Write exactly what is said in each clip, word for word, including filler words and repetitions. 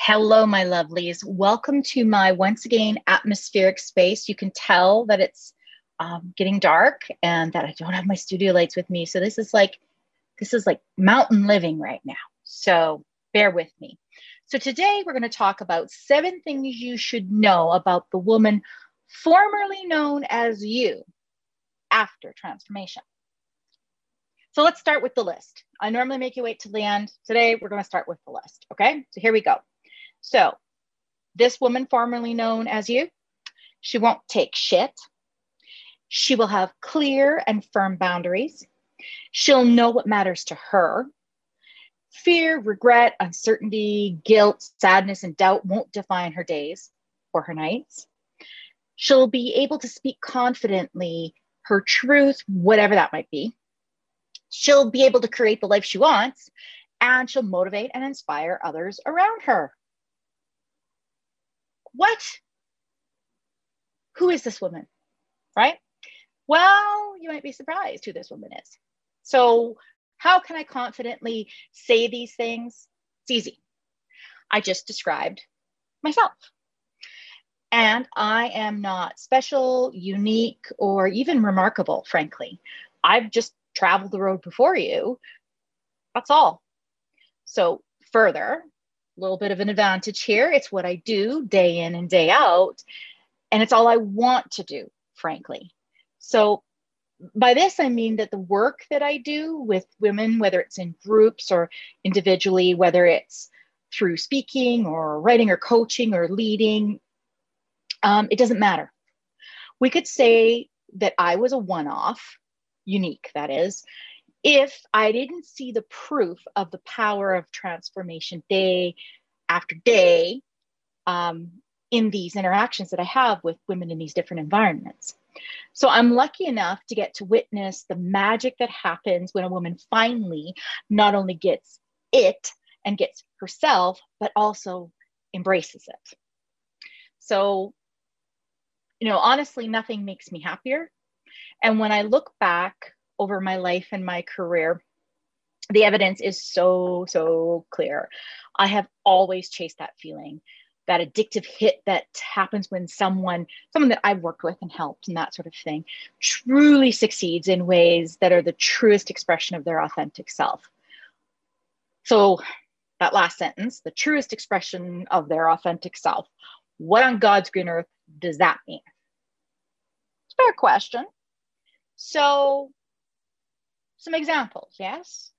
Hello, my lovelies. Welcome to my, once again, atmospheric space. You can tell that it's um, getting dark and that I don't have my studio lights with me. So this is like, this is like mountain living right now. So bear with me. So today we're going to talk about seven things you should know about the woman formerly known as you after transformation. So let's start with the list. I normally make you wait till the end. Today we're going to start with the list. Okay, so here we go. So this woman formerly known as you, she won't take shit. She will have clear and firm boundaries. She'll know what matters to her. Fear, regret, uncertainty, guilt, sadness, and doubt won't define her days or her nights. She'll be able to speak confidently her truth, whatever that might be. She'll be able to create the life she wants, and she'll motivate and inspire others around her. What? Who is this woman, right? Well, you might be surprised who this woman is. So how can I confidently say these things? It's easy. I just described myself. And I am not special, unique, or even remarkable, frankly. I've just traveled the road before you. That's all. So further, a little bit of an advantage here. It's what I do day in and day out. And it's all I want to do, frankly. So by this, I mean that the work that I do with women, whether it's in groups or individually, whether it's through speaking or writing or coaching or leading, um, it doesn't matter. We could say that I was a one-off, unique, that is, if I didn't see the proof of the power of transformation day after day um, in these interactions that I have with women in these different environments. So I'm lucky enough to get to witness the magic that happens when a woman finally not only gets it and gets herself, but also embraces it. So, you know, honestly, nothing makes me happier. And when I look back over my life and my career, the evidence is so, so clear. I have always chased that feeling, that addictive hit that happens when someone, someone that I've worked with and helped and that sort of thing, truly succeeds in ways that are the truest expression of their authentic self. So that last sentence, the truest expression of their authentic self, what on God's green earth does that mean? It's a fair question. So some examples, yes?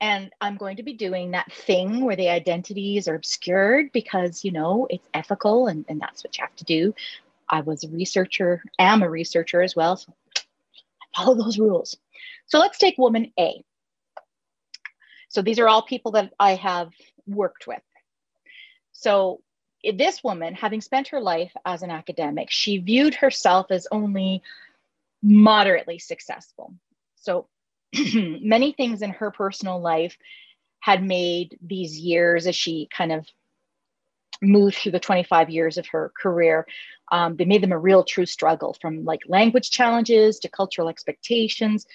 And I'm going to be doing that thing where the identities are obscured because, you know, it's ethical and, and that's what you have to do. I was a researcher, am a researcher as well. So I follow those rules. So let's take woman A. So these are all people that I have worked with. So this woman, having spent her life as an academic, she viewed herself as only moderately successful. So many things in her personal life had made these years as she kind of moved through the twenty-five years of her career. Um, they made them a real true struggle, from like language challenges to cultural expectations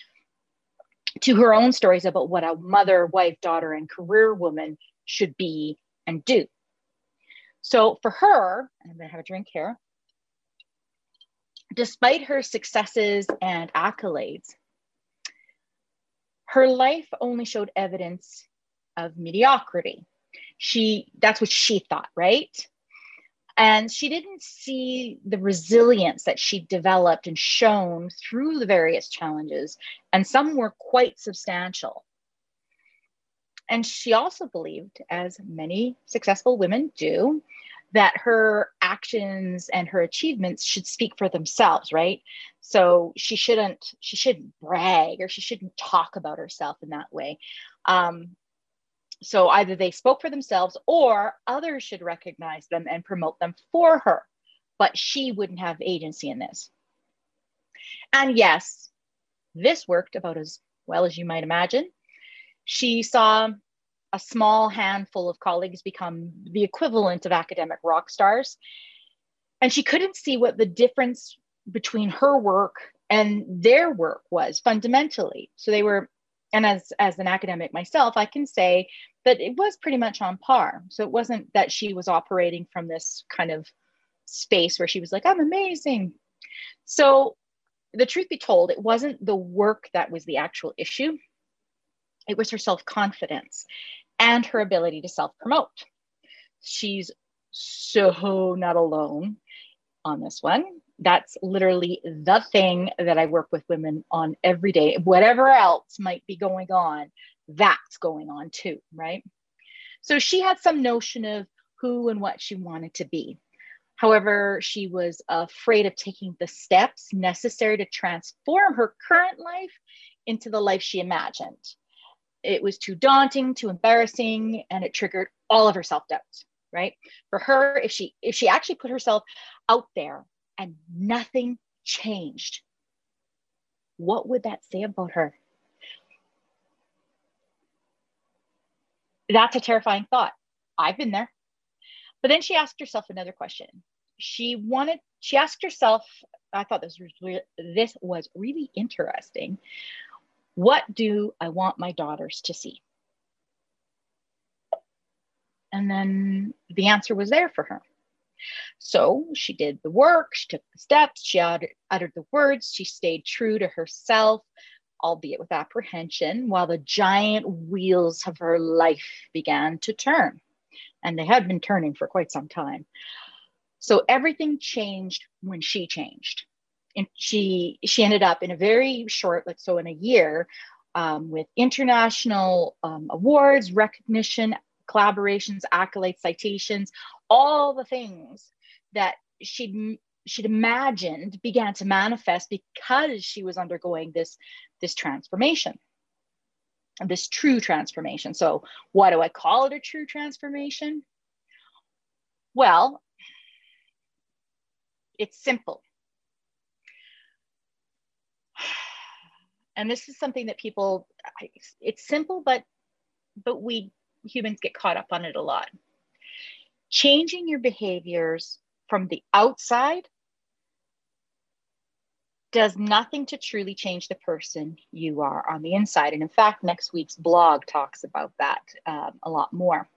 to her own stories about what a mother, wife, daughter, and career woman should be and do. So for her, I'm going to have a drink here, despite her successes and accolades, her life only showed evidence of mediocrity. She, that's what she thought, right? And she didn't see the resilience that she developed and shown through the various challenges, and some were quite substantial. And she also believed, as many successful women do, that her actions and her achievements should speak for themselves, right? So she shouldn't, she shouldn't brag, or she shouldn't talk about herself in that way. Um, so either they spoke for themselves or others should recognize them and promote them for her, but she wouldn't have agency in this. And yes, this worked about as well as you might imagine. She saw a small handful of colleagues become the equivalent of academic rock stars. And she couldn't see what the difference between her work and their work was fundamentally. So they were And as, as an academic myself, I can say that it was pretty much on par. So it wasn't that she was operating from this kind of space where she was like, I'm amazing. So the truth be told, it wasn't the work that was the actual issue. It was her self-confidence and her ability to self-promote. She's so not alone on this one. That's literally the thing that I work with women on every day. Whatever else might be going on, that's going on too, right? So she had some notion of who and what she wanted to be. However, she was afraid of taking the steps necessary to transform her current life into the life she imagined. It was too daunting, too embarrassing, and it triggered all of her self-doubt, right? For her, if she if she actually put herself out there and nothing changed, what would that say about her? That's a terrifying thought. I've been there. But then she asked herself another question. She wanted, she asked herself, I thought this was, re- this was really interesting. What do I want my daughters to see? And then the answer was there for her. So she did the work, she took the steps, she uttered, uttered the words, she stayed true to herself, albeit with apprehension, while the giant wheels of her life began to turn. And they had been turning for quite some time. So everything changed when she changed. And she she ended up in a very short, like so in a year, um, with international um, awards, recognition, collaborations, accolades, citations, all the things that she'd, she'd imagined began to manifest because she was undergoing this, this transformation, this true transformation. So why do I call it a true transformation? Well, it's simple. And this is something that people, it's simple, but but we humans get caught up on it a lot. Changing your behaviors from the outside does nothing to truly change the person you are on the inside. And in fact, next week's blog talks about that um, a lot more.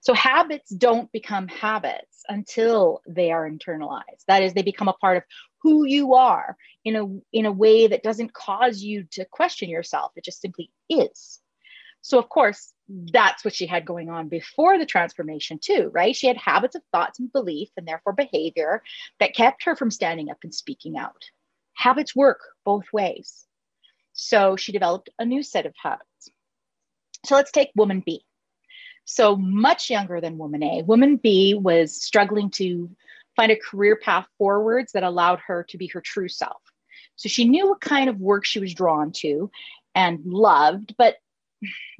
So habits don't become habits until they are internalized. That is, they become a part of who you are in a, in a way that doesn't cause you to question yourself. It just simply is. So of course, that's what she had going on before the transformation too, right? She had habits of thoughts and belief and therefore behavior that kept her from standing up and speaking out. Habits work both ways. So she developed a new set of habits. So let's take woman B. So much younger than woman A, woman B was struggling to find a career path forwards that allowed her to be her true self. So she knew what kind of work she was drawn to and loved, but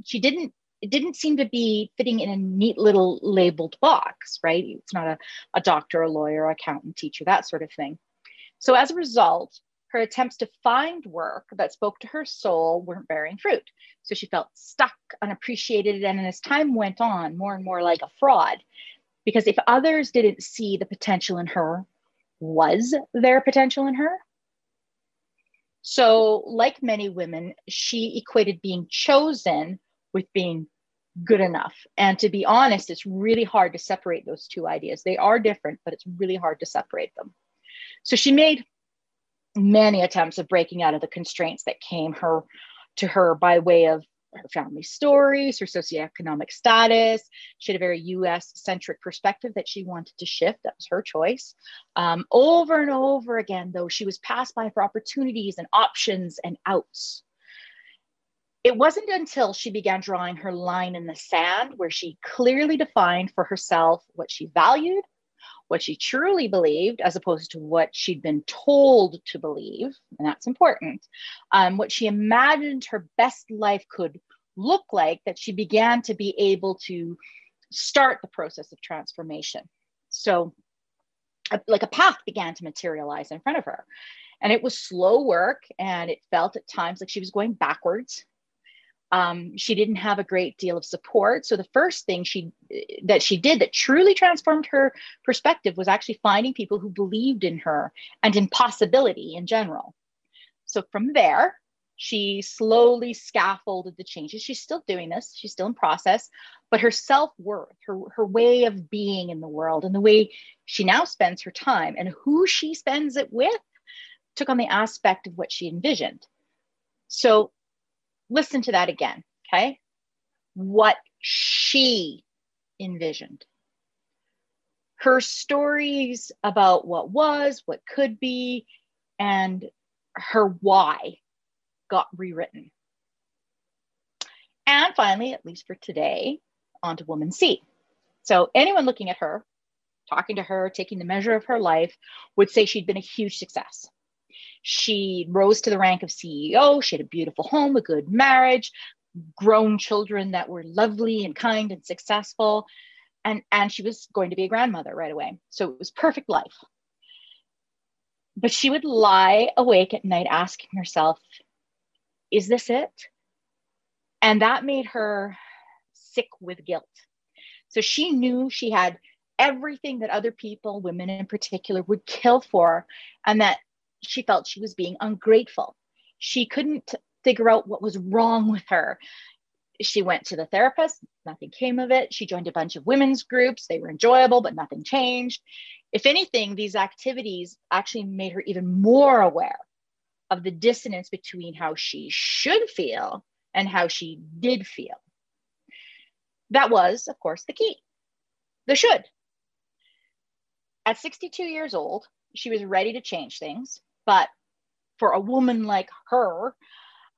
she didn't, it didn't seem to be fitting in a neat little labeled box, right? It's not a, a doctor, a lawyer, accountant, teacher, that sort of thing. So as a result, her attempts to find work that spoke to her soul weren't bearing fruit. So she felt stuck, unappreciated, and as time went on, more and more like a fraud. Because if others didn't see the potential in her, was there potential in her? So like many women, she equated being chosen with being good enough. And to be honest, it's really hard to separate those two ideas. They are different, but it's really hard to separate them. So she made many attempts of breaking out of the constraints that came her to her by way of her family stories, her socioeconomic status. She had a very U S-centric perspective that she wanted to shift. That was her choice. Um, over and over again, though, she was passed by for opportunities and options and outs. It wasn't until she began drawing her line in the sand where she clearly defined for herself what she valued, what she truly believed, as opposed to what she'd been told to believe, and that's important, um, what she imagined her best life could look like, that she began to be able to start the process of transformation. So a, like a path began to materialize in front of her. And it was slow work, and it felt at times like she was going backwards. Um, she didn't have a great deal of support. So the first thing she that she did that truly transformed her perspective was actually finding people who believed in her and in possibility in general. So from there, She slowly scaffolded the changes. She's still doing this. She's still in process, but her self-worth, her, her way of being in the world and the way she now spends her time and who she spends it with took on the aspect of what she envisioned. So listen to that again, okay? What she envisioned. Her stories about what was, what could be, and her why got rewritten. And finally, at least for today, on to woman C. So anyone looking at her, talking to her, taking the measure of her life, would say she'd been a huge success. She rose to the rank of C E O. She had a beautiful home, a good marriage, grown children that were lovely and kind and successful. And, and she was going to be a grandmother right away. So it was perfect life. But she would lie awake at night asking herself, is this it? And that made her sick with guilt. So she knew she had everything that other people, women in particular, would kill for, and that she felt she was being ungrateful. She couldn't figure out what was wrong with her. She went to the therapist, nothing came of it. She joined a bunch of women's groups. They were enjoyable, but nothing changed. If anything, these activities actually made her even more aware of the dissonance between how she should feel and how she did feel. That was, of course, the key, the should. At sixty-two years old, she was ready to change things, but for a woman like her,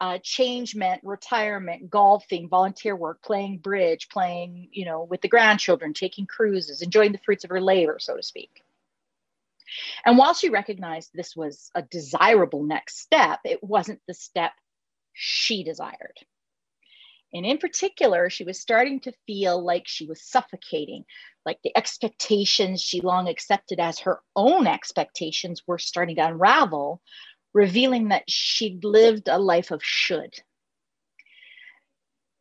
uh, change meant retirement, golfing, volunteer work, playing bridge, playing, you know, with the grandchildren, taking cruises, enjoying the fruits of her labor, so to speak. And while she recognized this was a desirable next step, it wasn't the step she desired. And in particular, she was starting to feel like she was suffocating, like the expectations she long accepted as her own expectations were starting to unravel, revealing that she'd lived a life of should.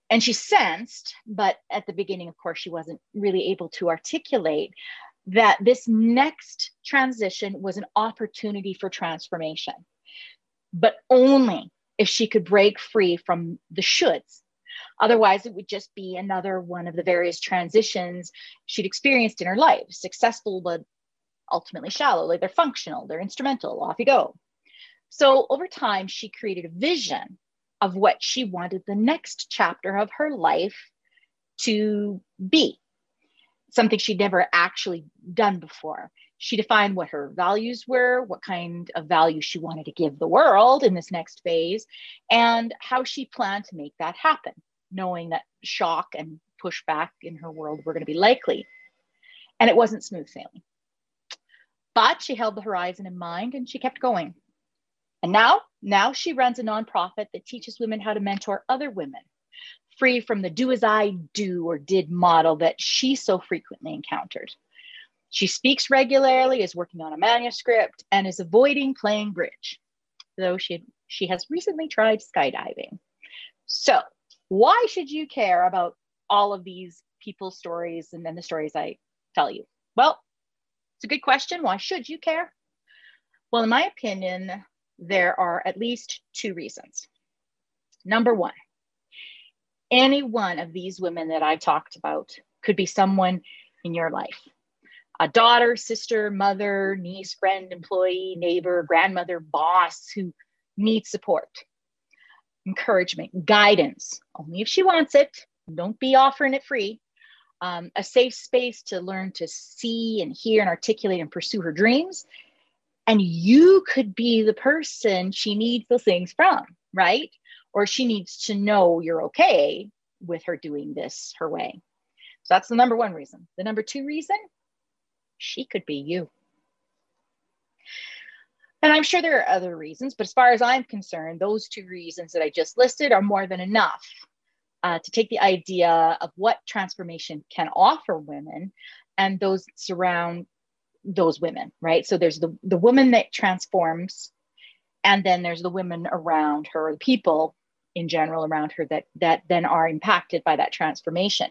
And she sensed, but at the beginning, of course, she wasn't really able to articulate, that this next transition was an opportunity for transformation, but only if she could break free from the shoulds. Otherwise, it would just be another one of the various transitions she'd experienced in her life, successful, but ultimately shallow. Like they're functional, they're instrumental, off you go. So over time, she created a vision of what she wanted the next chapter of her life to be, something she'd never actually done before. She defined what her values were, what kind of value she wanted to give the world in this next phase, and how she planned to make that happen, knowing that shock and pushback in her world were going to be likely. And it wasn't smooth sailing. But she held the horizon in mind and she kept going. And now, now she runs a nonprofit that teaches women how to mentor other women, free from the do as I do or did model that she so frequently encountered. She speaks regularly, is working on a manuscript, and is avoiding playing bridge, though she, she has recently tried skydiving. So why should you care about all of these people's stories and then the stories I tell you? Well, it's a good question. Why should you care? Well, in my opinion, there are at least two reasons. Number one, any one of these women that I've talked about could be someone in your life. A daughter, sister, mother, niece, friend, employee, neighbor, grandmother, boss who needs support, encouragement, guidance, only if she wants it. Don't be offering it free. Um, a safe space to learn to see and hear and articulate and pursue her dreams. And you could be the person she needs those things from, right? Or she needs to know you're okay with her doing this her way. So that's the number one reason. The number two reason, she could be you. And I'm sure there are other reasons, but as far as I'm concerned, those two reasons that I just listed are more than enough uh, to take the idea of what transformation can offer women and those surround those women, right? So there's the, the woman that transforms, and then there's the women around her, the people in general around her that, that then are impacted by that transformation.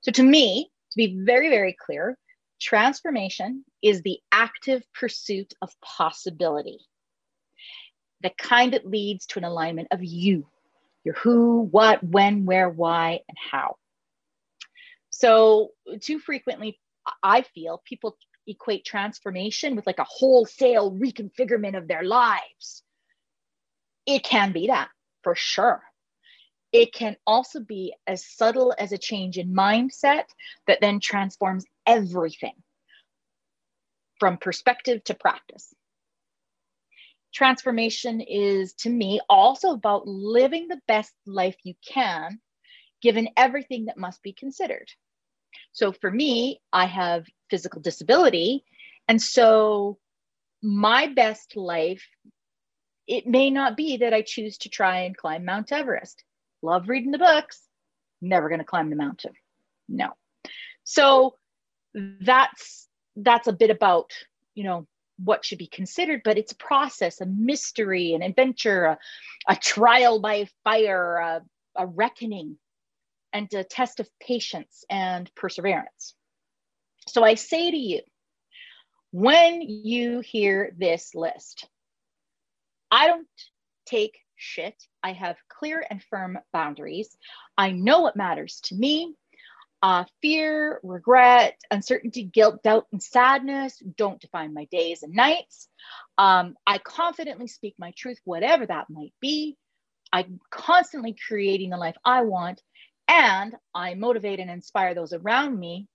So to me, to be very, very clear, transformation is the active pursuit of possibility. the kind that leads to an alignment of you, your who, what, when, where, why, and how. So too frequently, I feel people equate transformation with like a wholesale reconfigurement of their lives. It can be that, for sure. It can also be as subtle as a change in mindset that then transforms everything from perspective to practice. Transformation is, to me, also about living the best life you can, given everything that must be considered. So for me, I have physical disability. And so my best life, it may not be that I choose to try and climb Mount Everest. Love reading the books, never going to climb the mountain. No. So that's, that's a bit about, you know, what should be considered, but it's a process, a mystery, an adventure, a, a trial by fire, a, a reckoning, and a test of patience and perseverance. So I say to you, when you hear this list, I don't take shit. I have clear and firm boundaries. I know what matters to me. Uh, fear, regret, uncertainty, guilt, doubt, and sadness don't define my days and nights. Um, I confidently speak my truth, whatever that might be. I'm constantly creating the life I want, and I motivate and inspire those around me.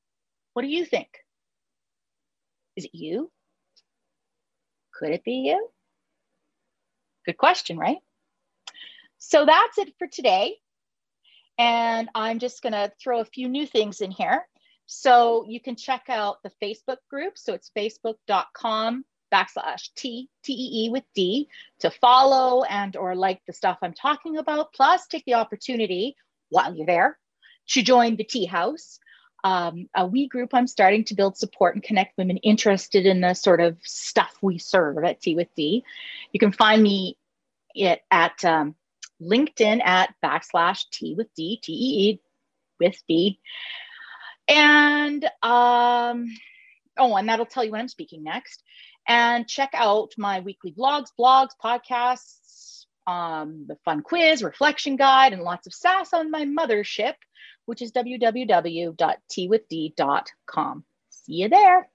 What do you think? Is it you? Could it be you? Good question, right? So that's it for today. And I'm just going to throw a few new things in here. So you can check out the Facebook group. So it's facebook.com backslash T, T-E-E with D, to follow and or like the stuff I'm talking about. Plus, take the opportunity while you're there to join the Tea House, um, a wee group I'm starting to build support and connect women interested in the sort of stuff we serve at Tea with D. You can find me at... at um, LinkedIn at backslash T with D, T E E with D. And, um, oh, and that'll tell you when I'm speaking next. And check out my weekly vlogs, blogs, podcasts, um, the fun quiz, reflection guide, and lots of sass on my mothership, which is w w w dot t with d dot com. See you there.